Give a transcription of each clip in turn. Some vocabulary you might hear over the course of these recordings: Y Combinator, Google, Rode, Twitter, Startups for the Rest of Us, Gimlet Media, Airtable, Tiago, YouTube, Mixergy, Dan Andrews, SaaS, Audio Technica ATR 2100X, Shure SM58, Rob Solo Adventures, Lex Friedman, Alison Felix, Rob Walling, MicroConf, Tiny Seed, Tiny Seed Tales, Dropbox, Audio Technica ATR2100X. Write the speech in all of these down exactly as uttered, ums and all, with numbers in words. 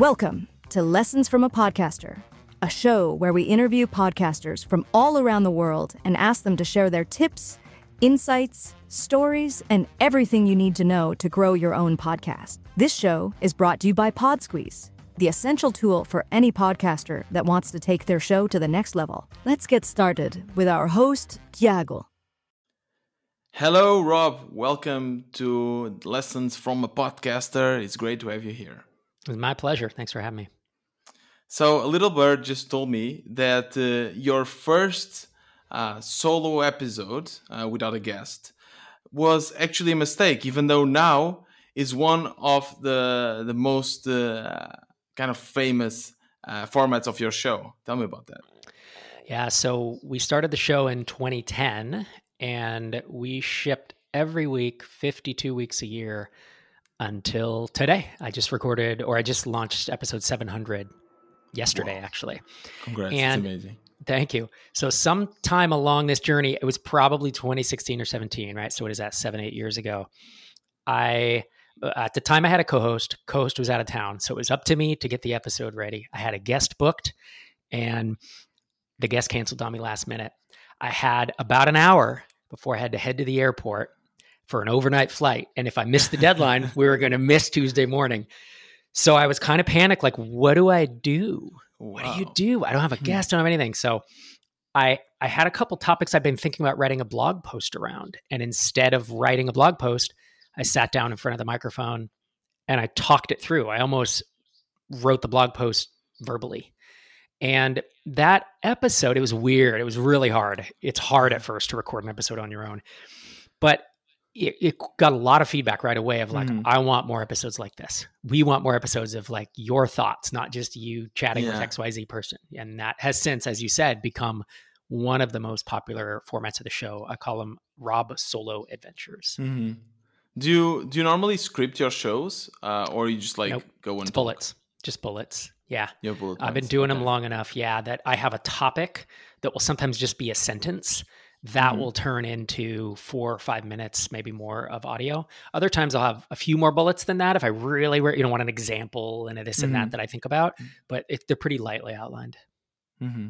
Welcome to Lessons from a Podcaster, a show where we interview podcasters from all around the world and ask them to share their tips, insights, stories, and everything you need to know to grow your own podcast. This show is brought to you by PodSqueeze, the essential tool for any podcaster that wants to take their show to the next level. Let's get started with our host, Tiago. Hello, Rob. Welcome to Lessons from a Podcaster. It's great to have you here. It's my pleasure. Thanks for having me. So a little bird just told me that uh, your first uh, solo episode uh, without a guest was actually a mistake, even though now is one of the, the most uh, kind of famous uh, formats of your show. Tell me about that. Yeah, so we started the show in twenty ten, and we shipped every week, fifty-two weeks a year, until today. I just recorded, or I just launched episode seven hundred yesterday, wow. actually. Congrats, and it's amazing. Thank you. So sometime along this journey, it was probably twenty sixteen or seventeen, right? So what is that, seven, eight years ago? I, at the time I had a co-host, co-host was out of town. So it was up to me to get the episode ready. I had a guest booked and the guest canceled on me last minute. I had about an hour before I had to head to the airport for an overnight flight. And if I missed the deadline, we were going to miss Tuesday morning. So I was kind of panicked, like, what do I do? Wow. What do you do? I don't have a guest, I don't have anything. So I I had a couple topics I've been thinking about writing a blog post around. And instead of writing a blog post, I sat down in front of the microphone and I talked it through. I almost wrote the blog post verbally. And that episode, it was weird. It was really hard. It's hard at first to record an episode on your own. But It, it got a lot of feedback right away of like, mm. I want more episodes like this. We want more episodes of like your thoughts, not just you chatting yeah. with X Y Z person. And that has since, as you said, become one of the most popular formats of the show. I call them Rob Solo Adventures. Mm-hmm. Do you do you normally script your shows uh, or you just like nope. go and it's talk? Bullets, just bullets. Yeah. You have bullet points. I've been doing yeah. them long enough. Yeah. That I have a topic that will sometimes just be a sentence that mm-hmm. will turn into four or five minutes, maybe more of audio. Other times I'll have a few more bullets than that if I really, you know, want an example and a this mm-hmm. and that that I think about, but it, they're pretty lightly outlined. Mm-hmm.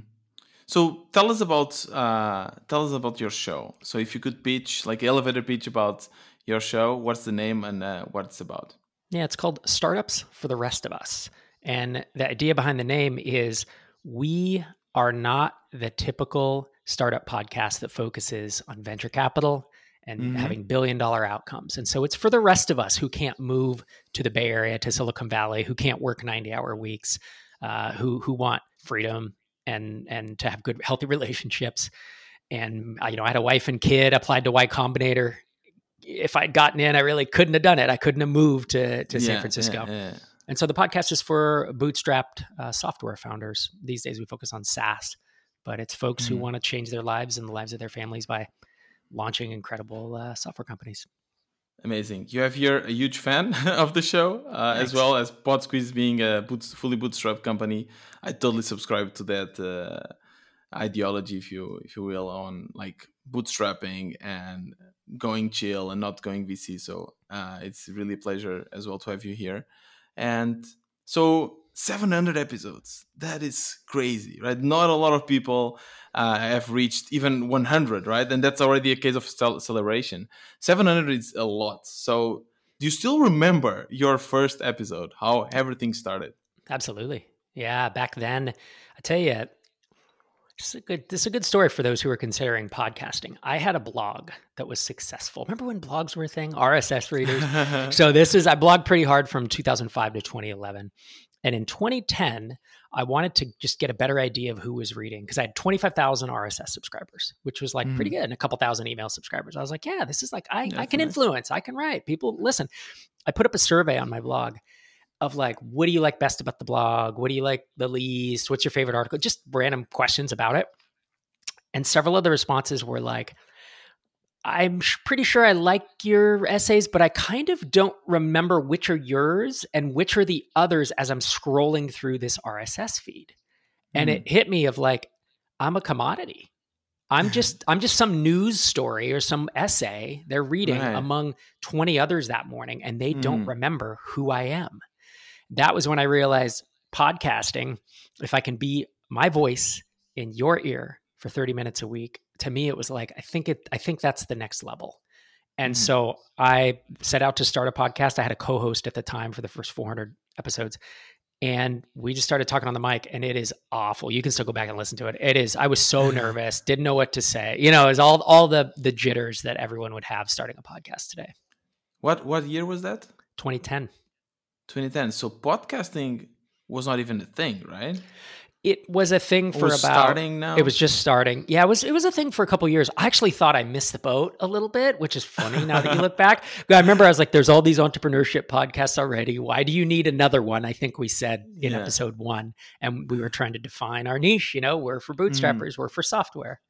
So tell us about uh, tell us about your show. So if you could pitch, like elevator pitch about your show, what's the name and uh, what it's about? Yeah, it's called Startups for the Rest of Us. And the idea behind the name is we are not the typical startup podcast that focuses on venture capital and mm-hmm. having billion dollar outcomes. And so it's for the rest of us who can't move to the Bay Area, to Silicon Valley, who can't work ninety hour weeks, uh, who who want freedom and and to have good, healthy relationships. And you know, I had a wife and kid, applied to Y Combinator. If I'd gotten in, I really couldn't have done it. I couldn't have moved to, to yeah, San Francisco. Yeah, yeah. And so the podcast is for bootstrapped uh, software founders. These days we focus on SaaS. But it's folks mm-hmm. who want to change their lives and the lives of their families by launching incredible uh, software companies. Amazing. You have here a huge fan of the show, uh, as well as PodSqueeze being a boot, fully bootstrapped company. I totally subscribe to that uh, ideology, if you if you will, on like bootstrapping and going chill and not going V C. So uh, it's really a pleasure as well to have you here. And so seven hundred episodes. That is crazy, right? Not a lot of people uh, have reached even one hundred, right? And that's already a case of celebration. seven hundred is a lot. So do you still remember your first episode, how everything started? Absolutely. Yeah, back then, I tell you, this is a good, this is a good story for those who are considering podcasting. I had a blog that was successful. Remember when blogs were a thing? R S S readers. So this is, I blogged pretty hard from two thousand five to twenty eleven. And in twenty ten, I wanted to just get a better idea of who was reading because I had twenty-five thousand R S S subscribers, which was like mm. pretty good, and a couple thousand email subscribers. I was like, yeah, this is like, I, I can influence, I can write, people listen. I put up a survey on my blog of like, what do you like best about the blog? What do you like the least? What's your favorite article? Just random questions about it. And several of the responses were like, I'm pretty sure I like your essays, but I kind of don't remember which are yours and which are the others as I'm scrolling through this R S S feed. And mm. it hit me of like, I'm a commodity. I'm just, I'm just some news story or some essay they're reading right. among twenty others that morning. And they mm. don't remember who I am. that was when I realized podcasting, if I can be my voice in your ear for thirty minutes a week, to me, it was like, I think it, I think that's the next level. And mm-hmm. so I set out to start a podcast. I had a co-host at the time for the first four hundred episodes. And we just started talking on the mic, and it is awful. You can still go back and listen to it. It is. I was so nervous, didn't know what to say. You know, it was all all the the jitters that everyone would have starting a podcast today. What what year was that? twenty ten. twenty ten. So podcasting was not even a thing, right? It was a thing for about starting now. It was just starting. Yeah, it was it was a thing for a couple of years. I actually thought I missed the boat a little bit, which is funny now that you look back. I remember I was like, there's all these entrepreneurship podcasts already. Why do you need another one? I think we said in yeah. episode one, and we were trying to define our niche. You know, we're for bootstrappers, mm. we're for software.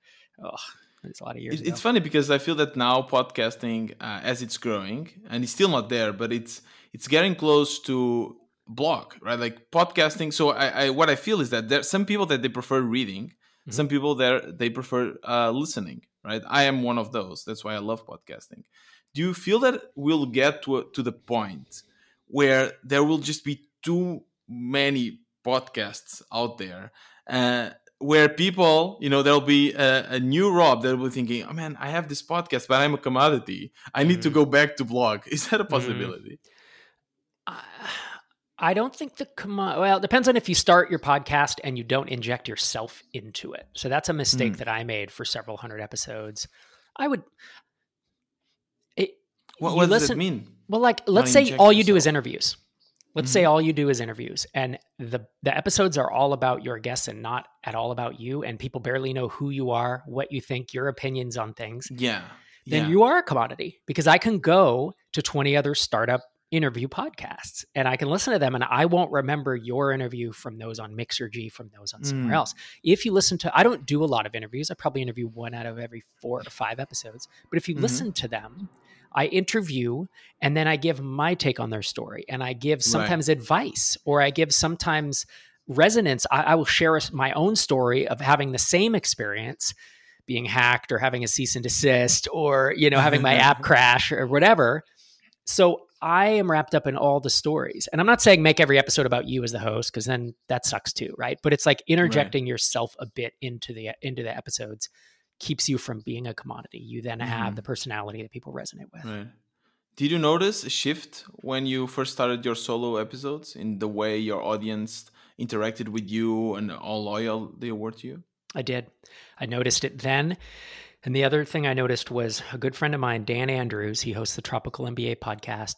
Oh, it's a lot of years. It, ago. It's funny because I feel that now podcasting, uh, as it's growing, and it's still not there, but it's it's getting close to blog, right? Like podcasting. So I, I what I feel is that there are some people that they prefer reading, mm-hmm. some people that they prefer uh, listening, right? I am one of those. That's why I love podcasting. Do you feel that we'll get to, to the point where there will just be too many podcasts out there uh, where people, you know, there'll be a, a new Rob that will be thinking, oh man, I have this podcast, but I'm a commodity. I need mm-hmm. to go back to blog. Is that a possibility? Mm-hmm. Uh... I don't think the, well, it depends on if you start your podcast and you don't inject yourself into it. So that's a mistake mm. that I made for several hundred episodes. I would, it, what, what listen, does it mean? Well, like, let's say all you yourself. do is interviews. Let's mm. say all you do is interviews, and the, the episodes are all about your guests and not at all about you. And people barely know who you are, what you think, your opinions on things. Yeah. Then yeah. you are a commodity, because I can go to twenty other startup interview podcasts and I can listen to them, and I won't remember your interview from those on Mixergy, from those on somewhere mm. else. If you listen to, I don't do a lot of interviews. I probably interview one out of every four or five episodes, but if you mm-hmm. listen to them, I interview and then I give my take on their story, and I give sometimes right. advice, or I give sometimes resonance. I, I will share my own story of having the same experience, being hacked or having a cease and desist, or, you know, having my app crash or whatever. So I am wrapped up in all the stories. And I'm not saying make every episode about you as the host, because then that sucks too, right? But it's like interjecting right. yourself a bit into the into the episodes keeps you from being a commodity. You then mm-hmm. have the personality that people resonate with. Right. Did you notice a shift when you first started your solo episodes in the way your audience interacted with you and how loyal they were to you? I did. I noticed it then. And the other thing I noticed was a good friend of mine, Dan Andrews, he hosts the Tropical M B A podcast.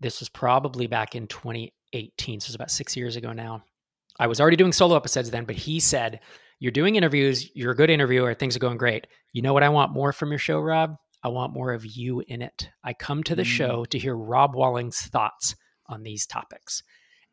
This was probably back in twenty eighteen, so it was about six years ago now. I was already doing solo episodes then, but he said, you're doing interviews, you're a good interviewer, things are going great. You know what I want more from your show, Rob? I want more of you in it. I come to the mm. show to hear Rob Walling's thoughts on these topics.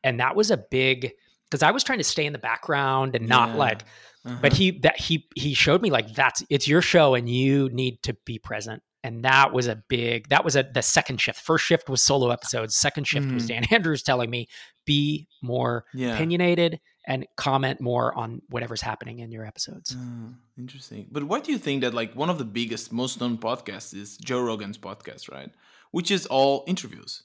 And that was a big... because I was trying to stay in the background and not yeah. like, uh-huh. but he, that he, he showed me like, that's, it's your show and you need to be present. And that was a big, that was a, the second shift. First shift was solo episodes. Second shift mm. was Dan Andrews telling me, be more yeah. opinionated and comment more on whatever's happening in your episodes. Uh, interesting. But what do you think that like one of the biggest, most known podcasts is Joe Rogan's podcast, right? Which is all interviews.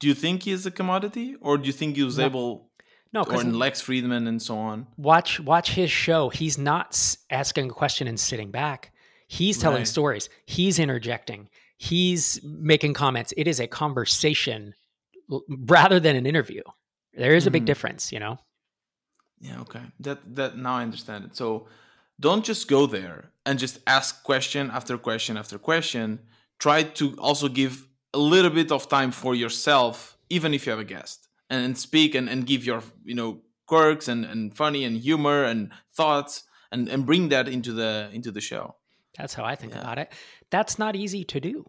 Do you think he is a commodity, or do you think he was no. able... No, or Lex Friedman and so on. Watch watch his show. He's not asking a question and sitting back. He's telling right. stories. He's interjecting. He's making comments. It is a conversation rather than an interview. There is a mm-hmm. big difference, you know? Yeah, okay. That that now I understand it. So don't just go there and just ask question after question after question. Try to also give a little bit of time for yourself, even if you have a guest. And speak and, and give your, you know, quirks and, and funny and humor and thoughts and, and bring that into the into the show. That's how I think yeah. about it. That's not easy to do.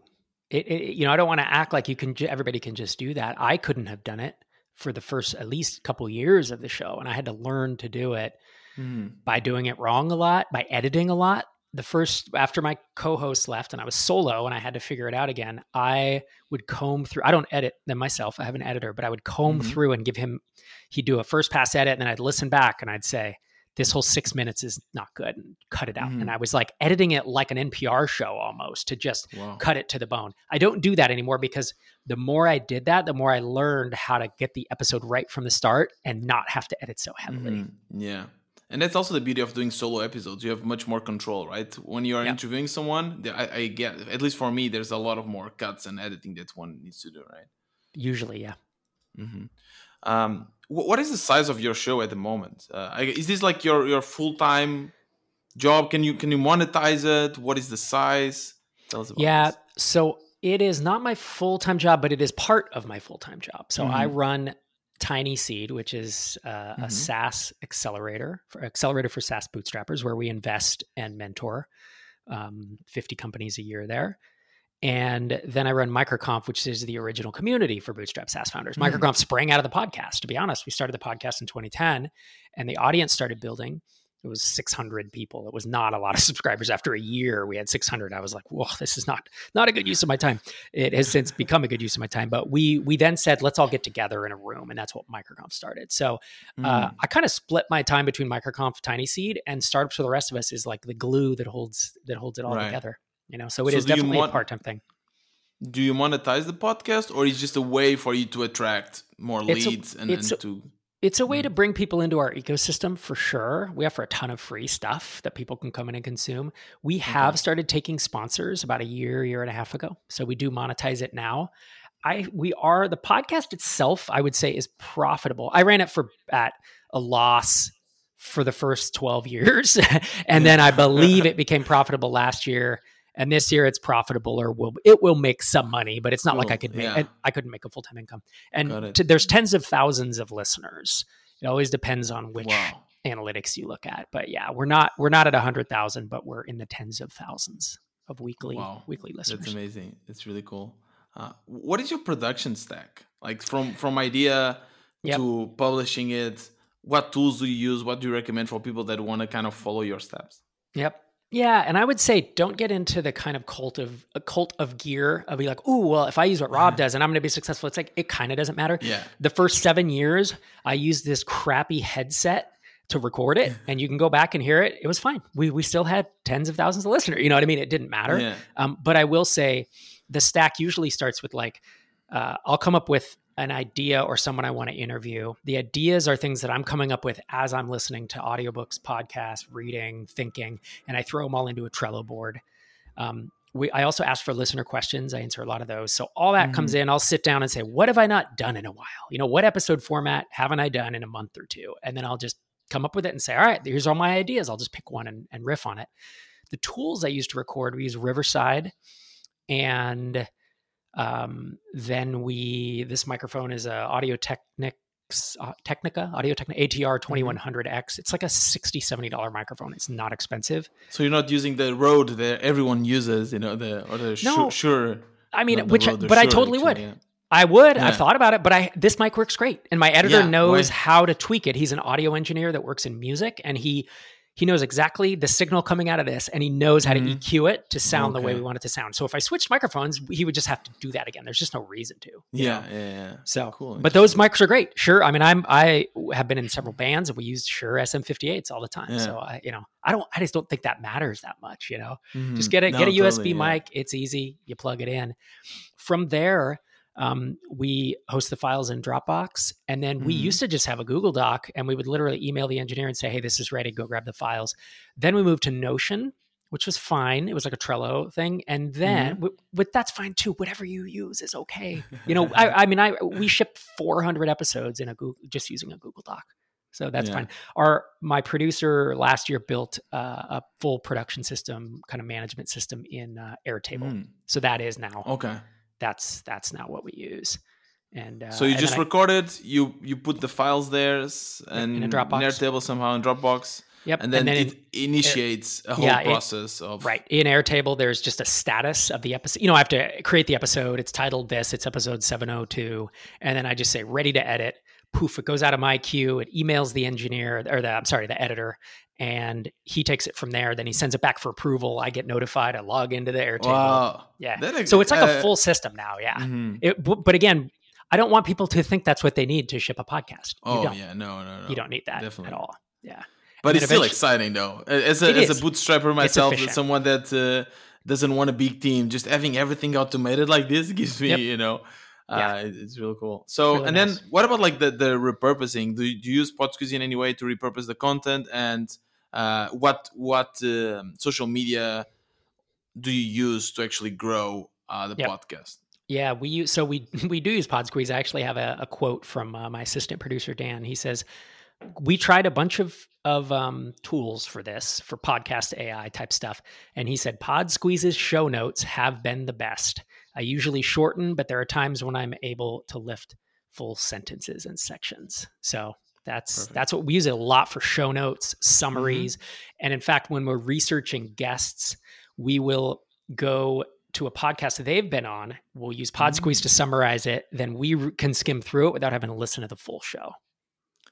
It, it you know, I don't want to act like you can. Everybody can just do that. I couldn't have done it for the first at least couple years of the show, and I had to learn to do it mm. by doing it wrong a lot, by editing a lot. The first, after my co-host left and I was solo and I had to figure it out again, I would comb through. I don't edit them myself. I have an editor, but I would comb mm-hmm. through and give him, he'd do a first pass edit, and then I'd listen back and I'd say, this whole six minutes is not good, and cut it out. Mm. And I was like editing it like an N P R show almost to just wow. cut it to the bone. I don't do that anymore because the more I did that, the more I learned how to get the episode right from the start and not have to edit so heavily. Mm. Yeah. And that's also the beauty of doing solo episodes. You have much more control, right? When you are yep. interviewing someone, I, I get, at least for me, there's a lot of more cuts and editing that one needs to do, right? Usually, yeah. Mm-hmm. Um, what is the size of your show at the moment? Uh, is this like your, your full-time job? Can you can you monetize it? What is the size? Tell us about yeah, this. So it is not my full-time job, but it is part of my full-time job. So mm-hmm. I run Tiny Seed, which is uh, mm-hmm. a SaaS accelerator, for, accelerator for SaaS bootstrappers, where we invest and mentor um, fifty companies a year there. And then I run MicroConf, which is the original community for bootstrap SaaS founders. Mm-hmm. MicroConf sprang out of the podcast, to be honest. We started the podcast in twenty ten, and the audience started building. It was six hundred people. It was not a lot of subscribers. After a year, we had six hundred. I was like, whoa, this is not, not a good use of my time. It has since become a good use of my time. But we we then said, let's all get together in a room. And that's what MicroConf started. So mm. uh, I kind of split my time between MicroConf, Tiny Seed, and Startups for the Rest of Us is like the glue that holds that holds it all right. together. You know, so it so is definitely mon- a part-time thing. Do you monetize the podcast, or is just a way for you to attract more it's leads a, and, and a, to... It's a way to bring people into our ecosystem for sure. We offer a ton of free stuff that people can come in and consume. We have okay. started taking sponsors about a year, year and a half ago. So we do monetize it now. I we are the podcast itself, I would say, is profitable. I ran it for at a loss for the first twelve years, and then I believe it became profitable last year. And this year it's profitable, or will it will make some money, but it's not cool. like I could make yeah. I couldn't make a full time income. And to, there's tens of thousands of listeners. It always depends on which wow. analytics you look at. But yeah, we're not we're not at a hundred thousand, but we're in the tens of thousands of weekly wow. weekly listeners. That's amazing. It's really cool. Uh, what is your production stack like? From from idea yep. to publishing it. What tools do you use? What do you recommend for people that want to kind of follow your steps? Yep. Yeah. And I would say, don't get into the kind of cult of a cult of gear of be like, oh, well, if I use what Rob does and I'm going to be successful, it's like, it kind of doesn't matter. Yeah. The first seven years, I used this crappy headset to record it, and you can go back and hear it. It was fine. We, we still had tens of thousands of listeners. You know what I mean? It didn't matter. Yeah. Um, but I will say the stack usually starts with like, uh, I'll come up with an idea or someone I want to interview. The ideas are things that I'm coming up with as I'm listening to audiobooks, podcasts, reading, thinking, and I throw them all into a Trello board. Um, we, I also ask for listener questions. I answer a lot of those. So all that mm-hmm. comes in, I'll sit down and say, what have I not done in a while? You know, what episode format haven't I done in a month or two? And then I'll just come up with it and say, all right, here's all my ideas. I'll just pick one and, and riff on it. The tools I use to record, we use Riverside, and Um, then we, this microphone is a Audio Technica, uh, Technica, Audio Technica A T R twenty-one hundred X. It's like a sixty dollars, seventy dollars microphone. It's not expensive. So you're not using the Rode that everyone uses, you know, the, or the no, Shure. I mean, which, I, but Shure, I totally actually, would. Yeah. I would. Yeah. I've thought about it, but I this mic works great. And my editor yeah, knows right. how to tweak it. He's an audio engineer that works in music, and he... He knows exactly the signal coming out of this, and he knows how to mm-hmm. E Q it to sound okay. the way we want it to sound. So if I switched microphones, he would just have to do that again. There's just no reason to. Yeah, yeah, yeah. So, cool, but those mics are great. Sure. I mean, I'm, I have been in several bands, and we use Shure S M fifty-eights all the time. Yeah. So I, you know, I don't, I just don't think that matters that much, you know, mm-hmm. just get a, no, get a totally, U S B yeah. mic. It's easy. You plug it in. From there, Um, we host the files in Dropbox, and then we mm. used to just have a Google Doc, and we would literally email the engineer and say, hey, this is ready. Go grab the files. Then we moved to Notion, which was fine. It was like a Trello thing. And then mm. w- but that's fine too. Whatever you use is okay. You know, I, I mean, I, we shipped four hundred episodes in a Google, just using a Google Doc. So that's yeah. fine. Our, my producer last year built uh, a full production system, kind of management system in uh, Airtable. Mm. So that is now. Okay. That's that's not what we use, and uh, so you and just I, record it. You you put the files there and in a Dropbox, Airtable somehow in Dropbox. Yep, and then, and then it in, initiates a whole yeah, process it, of right in Airtable. There's just a status of the episode. You know, I have to create the episode. It's titled this. It's episode seven oh two, and then I just say ready to edit. Poof! It goes out of my queue. It emails the engineer or the I'm sorry, the editor. And he takes it from there. Then he sends it back for approval. I get notified. I log into the Airtable. Wow. Yeah. Ex- so it's like uh, a full system now. Yeah. Mm-hmm. It, but again, I don't want people to think that's what they need to ship a podcast. You oh, don't. yeah. No, no, no. You don't need that Definitely. At all. Yeah. But But it's still exciting, though. As a, as a bootstrapper myself, as someone that uh, doesn't want a big team, just having everything automated like this gives me, yep. you know, yeah. uh, it's really cool. So, really and nice. Then what about like the, the repurposing? Do you, do you use PodSqueeze in any way to repurpose the content? And uh, what what uh, social media do you use to actually grow uh, the yep. podcast? Yeah, we use, so we we do use PodSqueeze. I actually have a, a quote from uh, my assistant producer, Dan. He says, we tried a bunch of, of um, tools for this, for podcast A I type stuff. And he said, PodSqueeze's show notes have been the best. I usually shorten, but there are times when I'm able to lift full sentences and sections. So that's Perfect. That's what we use it a lot for, show notes, summaries. Mm-hmm. And in fact, when we're researching guests, we will go to a podcast that they've been on, we'll use PodSqueeze to summarize it, then we re- can skim through it without having to listen to the full show.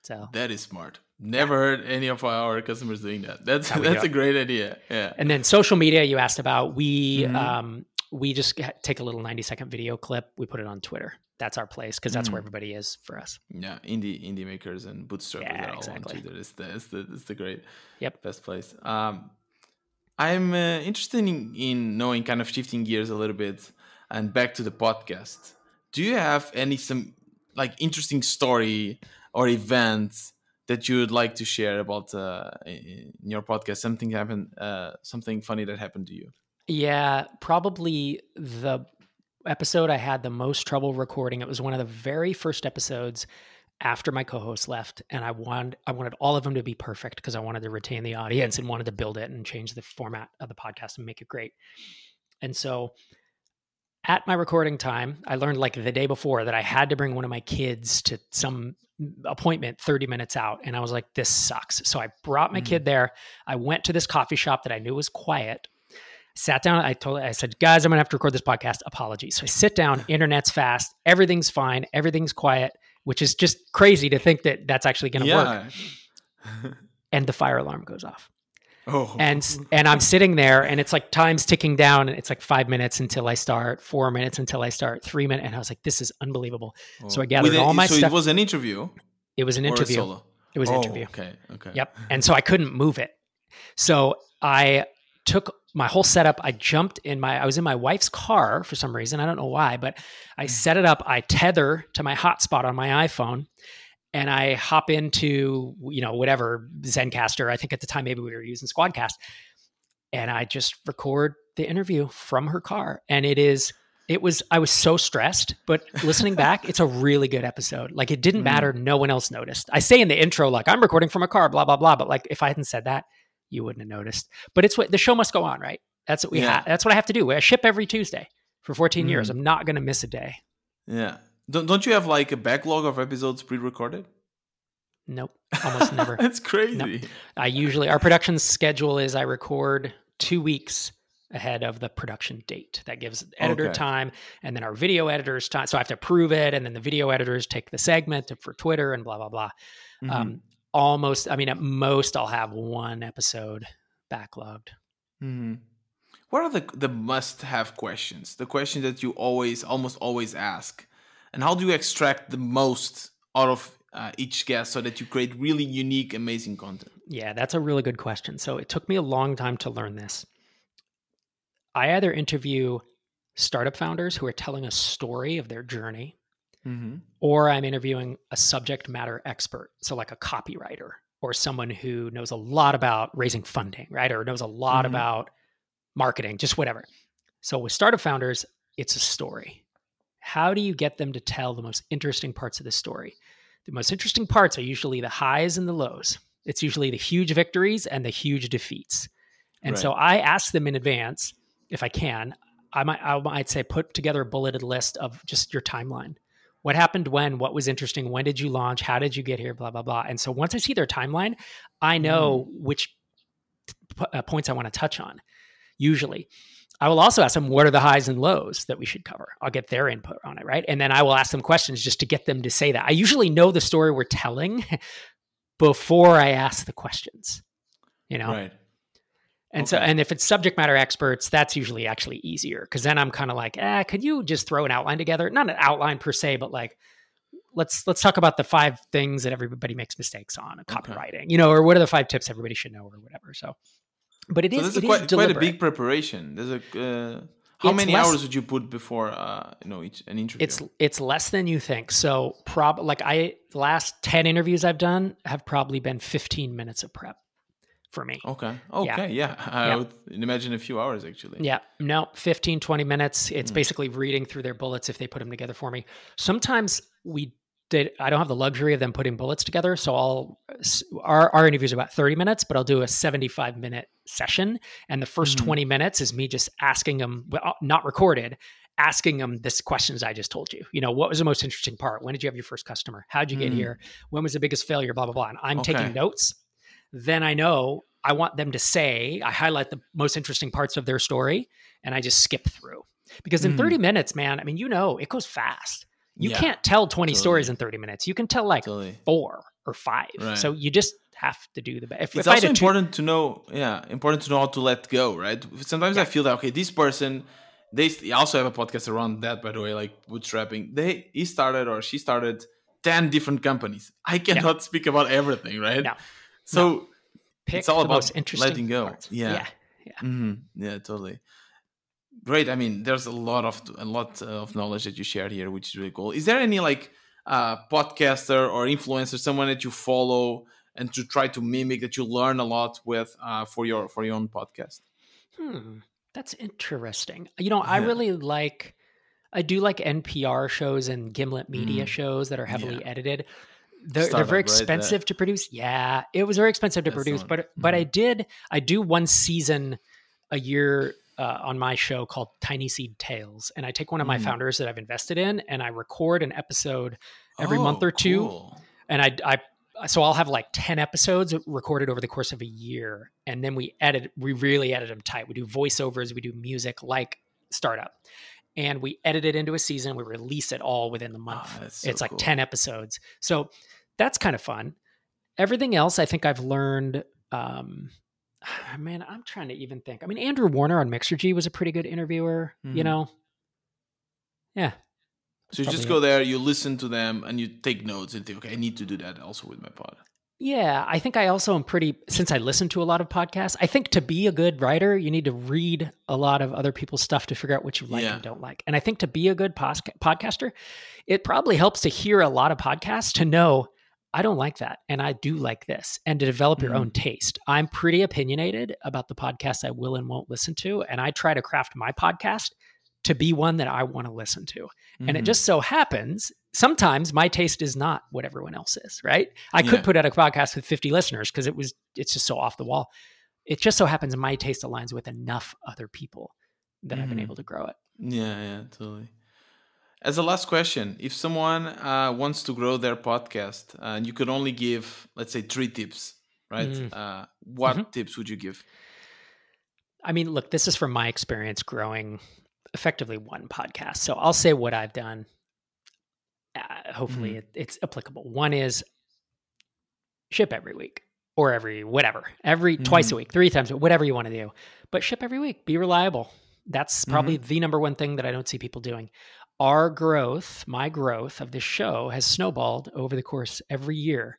So that is smart. Never yeah. heard any of our customers doing that. That's yeah, that's a great idea. Yeah. And then social media you asked about, we mm-hmm. um, we just take a little ninety second video clip, we put it on Twitter. That's our place because that's mm. where everybody is for us. Yeah, indie indie makers and bootstrappers yeah, are all exactly. on Twitter. It's the, it's the, it's the great yep. best place. Um, I'm uh, interested in, in knowing, kind of shifting gears a little bit and back to the podcast. Do you have any some like interesting story or event that you would like to share about uh, in your podcast? Something happened, uh, something funny that happened to you? Yeah, probably the episode I had the most trouble recording. It was one of the very first episodes after my co-host left, and I wanted I wanted all of them to be perfect because I wanted to retain the audience and wanted to build it and change the format of the podcast and make it great. And so at my recording time, I learned like the day before that I had to bring one of my kids to some appointment thirty minutes out. And I was like, this sucks. So I brought my mm-hmm. kid there. I went to this coffee shop that I knew was quiet, sat down. I told, I said, guys, I'm gonna have to record this podcast. Apologies. So I sit down, internet's fast, everything's fine, everything's quiet, which is just crazy to think that that's actually going to yeah. work. And the fire alarm goes off. Oh. And, and I'm sitting there and it's like time's ticking down and it's like five minutes until I start, four minutes until I start, three minutes. And I was like, this is unbelievable. Oh. So I gathered With all my so stuff. So it was an interview? It was an interview. Solo? It was an oh, interview. Okay. Okay. Yep. And so I couldn't move it. So I took my whole setup. I jumped in my, I was in my wife's car for some reason. I don't know why, but I set it up. I tether to my hotspot on my iPhone and I hop into, you know, whatever Zencaster. I think at the time, maybe we were using Squadcast, and I just record the interview from her car. And it is, it was, I was so stressed, but listening back, it's a really good episode. Like it didn't mm. matter. No one else noticed. I say in the intro, like I'm recording from a car, blah, blah, blah. But like, if I hadn't said that, you wouldn't have noticed, but it's what the show must go on, right? That's what we yeah. have. That's what I have to do. I ship every Tuesday for fourteen mm. years. I'm not going to miss a day. Yeah. Don't Don't you have like a backlog of episodes pre-recorded? Nope. Almost never. That's crazy. Nope. I usually, our production schedule is I record two weeks ahead of the production date. That gives editor okay. time, and then our video editors time. So I have to approve it. And then the video editors take the segment for Twitter and blah, blah, blah. Mm-hmm. Um, Almost, I mean, at most, I'll have one episode backlogged. Mm-hmm. What are the the must-have questions? The questions that you always, almost always ask, and how do you extract the most out of uh, each guest so that you create really unique, amazing content? Yeah, that's a really good question. So it took me a long time to learn this. I either interview startup founders who are telling a story of their journey. Mm-hmm. Or I'm interviewing a subject matter expert. So like a copywriter or someone who knows a lot about raising funding, right? Or knows a lot mm-hmm. about marketing, just whatever. So with startup founders, it's a story. How do you get them to tell the most interesting parts of the story? The most interesting parts are usually the highs and the lows. It's usually the huge victories and the huge defeats. And right. so I ask them in advance, if I can, I might, I might say put together a bulleted list of just your timeline. What happened when? What was interesting? When did you launch? How did you get here? Blah, blah, blah. And so once I see their timeline, I know mm. which p- uh, points I want to touch on. Usually, I will also ask them, what are the highs and lows that we should cover? I'll get their input on it, right? And then I will ask them questions just to get them to say that. I usually know the story we're telling before I ask the questions, you know? Right. And okay. so, and if it's subject matter experts, that's usually actually easier because then I'm kind of like, ah, eh, could you just throw an outline together? Not an outline per se, but like, let's let's talk about the five things that everybody makes mistakes on, copywriting, okay. you know, or what are the five tips everybody should know or whatever. So, but it so is, it quite, is quite a big preparation. There's a, uh, how it's many less, hours would you put before, uh, you know, each, an interview? It's, it's less than you think. So prob like I, the last ten interviews I've done have probably been fifteen minutes of prep. For me. Okay. Okay. Yeah. yeah. I yeah. would imagine a few hours actually. Yeah. No, fifteen, twenty minutes. It's mm. basically reading through their bullets if they put them together for me. Sometimes we did, I don't have the luxury of them putting bullets together. So I'll, our, our interviews are about thirty minutes, but I'll do a seventy-five minute session. And the first mm. twenty minutes is me just asking them, not recorded, asking them this questions I just told you. You know, what was the most interesting part? When did you have your first customer? How'd you mm. get here? When was the biggest failure? Blah, blah, blah. And I'm okay. taking notes. Then I know I want them to say, I highlight the most interesting parts of their story and I just skip through. Because in mm. thirty minutes, man, I mean, you know, it goes fast. You yeah. can't tell twenty totally. stories in thirty minutes. You can tell like totally. four or five. Right. So you just have to do the best. If, it's if also I important two- to know, yeah, important to know how to let go, right? Sometimes yeah. I feel that, okay, this person, they also have a podcast around that, by the way, like bootstrapping. They, he started or she started ten different companies. I cannot yeah. speak about everything, right? No. So no. Pick it's all about letting go. Parts. Yeah. Yeah. Yeah. Mm-hmm. yeah, totally. Great. I mean, there's a lot of a lot of knowledge that you shared here, which is really cool. Is there any like uh, podcaster or influencer, someone that you follow and to try to mimic that you learn a lot with uh, for your for your own podcast? Hmm. That's interesting. You know, yeah. I really like I do like N P R shows and Gimlet Media mm. shows that are heavily yeah. edited. They're, Startup, they're very expensive right? to produce. Yeah, it was very expensive to That's produce, not, but but mm. I did I do one season a year uh, on my show called Tiny Seed Tales, and I take one of my mm. founders that I've invested in, and I record an episode every oh, month or two, cool. and I I so I'll have like ten episodes recorded over the course of a year, and then we edit we really edit them tight. We do voiceovers, we do music like Startup. And we edit it into a season. We release it all within the month. Oh, that's so it's like cool. ten episodes. So that's kind of fun. Everything else I think I've learned, um, man, I'm trying to even think. I mean, Andrew Warner on Mixergy was a pretty good interviewer, mm-hmm. you know? Yeah. So you just go it. there, you listen to them and you take notes and think, okay, I need to do that also with my pod. Yeah. I think I also am pretty, since I listen to a lot of podcasts, I think to be a good writer, you need to read a lot of other people's stuff to figure out what you like yeah. and don't like. And I think to be a good pos- podcaster, it probably helps to hear a lot of podcasts to know, I don't like that. And I do like this, and to develop your mm-hmm. own taste. I'm pretty opinionated about the podcasts I will and won't listen to. And I try to craft my podcast to be one that I want to listen to. Mm-hmm. And it just so happens, sometimes my taste is not what everyone else is, right? I yeah. could put out a podcast with fifty listeners because it was, it's just so off the wall. It just so happens my taste aligns with enough other people that mm-hmm. I've been able to grow it. Yeah, yeah, totally. As a last question, if someone uh, wants to grow their podcast uh, and you could only give, let's say, three tips, right? Mm. Uh, what mm-hmm. tips would you give? I mean, look, this is from my experience growing effectively one podcast. So I'll say what I've done. Uh, hopefully mm-hmm. it, it's applicable. One is ship every week or every whatever, every mm-hmm. twice a week, three times, whatever you want to do, but ship every week, be reliable. That's probably mm-hmm. the number one thing that I don't see people doing. Our growth, my growth of this show has snowballed over the course every year.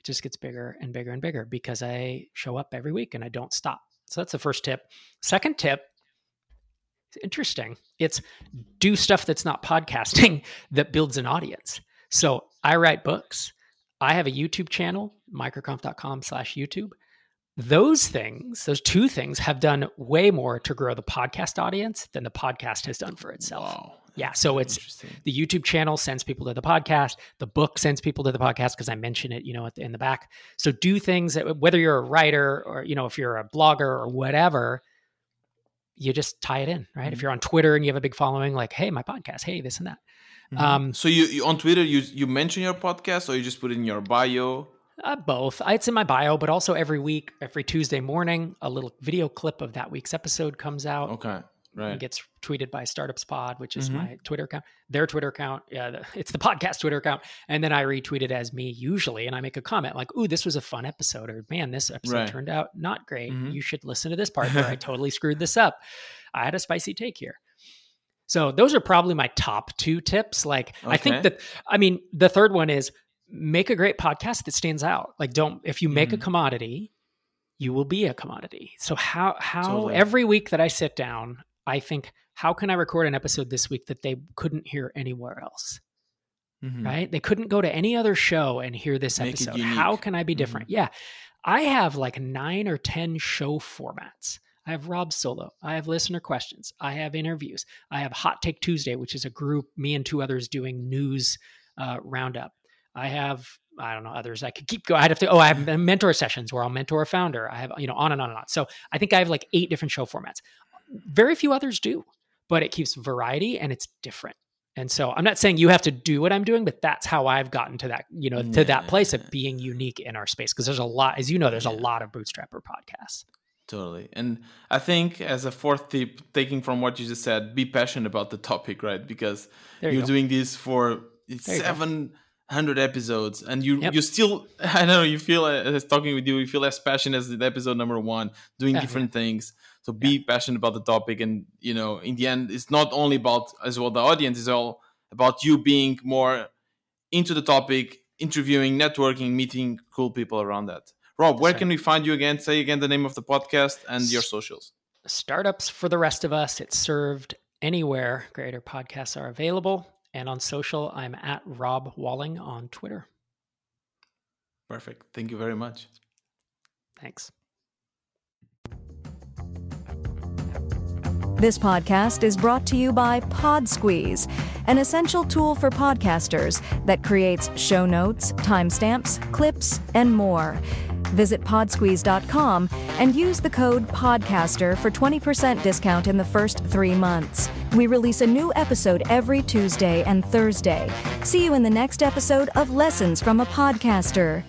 It just gets bigger and bigger and bigger because I show up every week and I don't stop. So that's the first tip. Second tip, interesting. It's do stuff that's not podcasting that builds an audience. So I write books. I have a YouTube channel, microconf.com slash YouTube. Those things, those two things have done way more to grow the podcast audience than the podcast has done for itself. Wow. Yeah. So it's the YouTube channel sends people to the podcast. The book sends people to the podcast because I mention it, you know, at the, in the back. So do things that whether you're a writer or, you know, if you're a blogger or whatever, you just tie it in, right? Mm-hmm. If you're on Twitter and you have a big following, like, hey, my podcast, hey, this and that. Mm-hmm. Um, so you, you on Twitter, you you mention your podcast or you just put it in your bio? Uh, both. It's in my bio, but also every week, every Tuesday morning, a little video clip of that week's episode comes out. Okay, right. It gets tweeted by Startups Pod, which is mm-hmm. my Twitter account, their Twitter account. Yeah, it's the podcast Twitter account. And then I retweet it as me usually. And I make a comment like, ooh, this was a fun episode. Or man, this episode right. turned out not great. Mm-hmm. You should listen to this part where I totally screwed this up. I had a spicy take here. So those are probably my top two tips. Like, okay. I think that, I mean, the third one is make a great podcast that stands out. Like, don't, if you make mm. a commodity, you will be a commodity. So how, how totally. Every week that I sit down, I think, how can I record an episode this week that they couldn't hear anywhere else? Mm-hmm. Right? They couldn't go to any other show and hear this make episode. How can I be different? Mm-hmm. Yeah. I have like nine or ten show formats. I have Rob Solo. I have listener questions. I have interviews. I have Hot Take Tuesday, which is a group, me and two others doing news uh, roundup. I have, I don't know, others. I could keep going. I'd have to, oh, I have mentor sessions where I'll mentor a founder. I have, you know, on and on and on. So I think I have like eight different show formats. Very few others do, but it keeps variety and it's different. And so I'm not saying you have to do what I'm doing, but that's how I've gotten to that, you know, yeah. to that place of being unique in our space. Because there's a lot, as you know, there's yeah. a lot of bootstrapper podcasts. Totally. And I think as a fourth tip, taking from what you just said, be passionate about the topic, right? Because you you're go. doing this for seven hundred episodes and you, yep. you still, I know you feel, as talking with you, you feel as passionate as the episode number one, doing uh, different yeah. things. So be yeah. passionate about the topic. And, you know, in the end, it's not only about, as well, the audience, it's all about you being more into the topic, interviewing, networking, meeting cool people around that. Rob, where Sorry. can we find you again? Say again the name of the podcast and your socials. Startups for the Rest of Us. It's served anywhere greater podcasts are available. And on social, I'm at Rob Walling on Twitter. Perfect. Thank you very much. Thanks. This podcast is brought to you by PodSqueeze, an essential tool for podcasters that creates show notes, timestamps, clips, and more. Visit pod squeeze dot com and use the code PODCASTER for twenty percent discount in the first three months. We release a new episode every Tuesday and Thursday. See you in the next episode of Lessons from a Podcaster.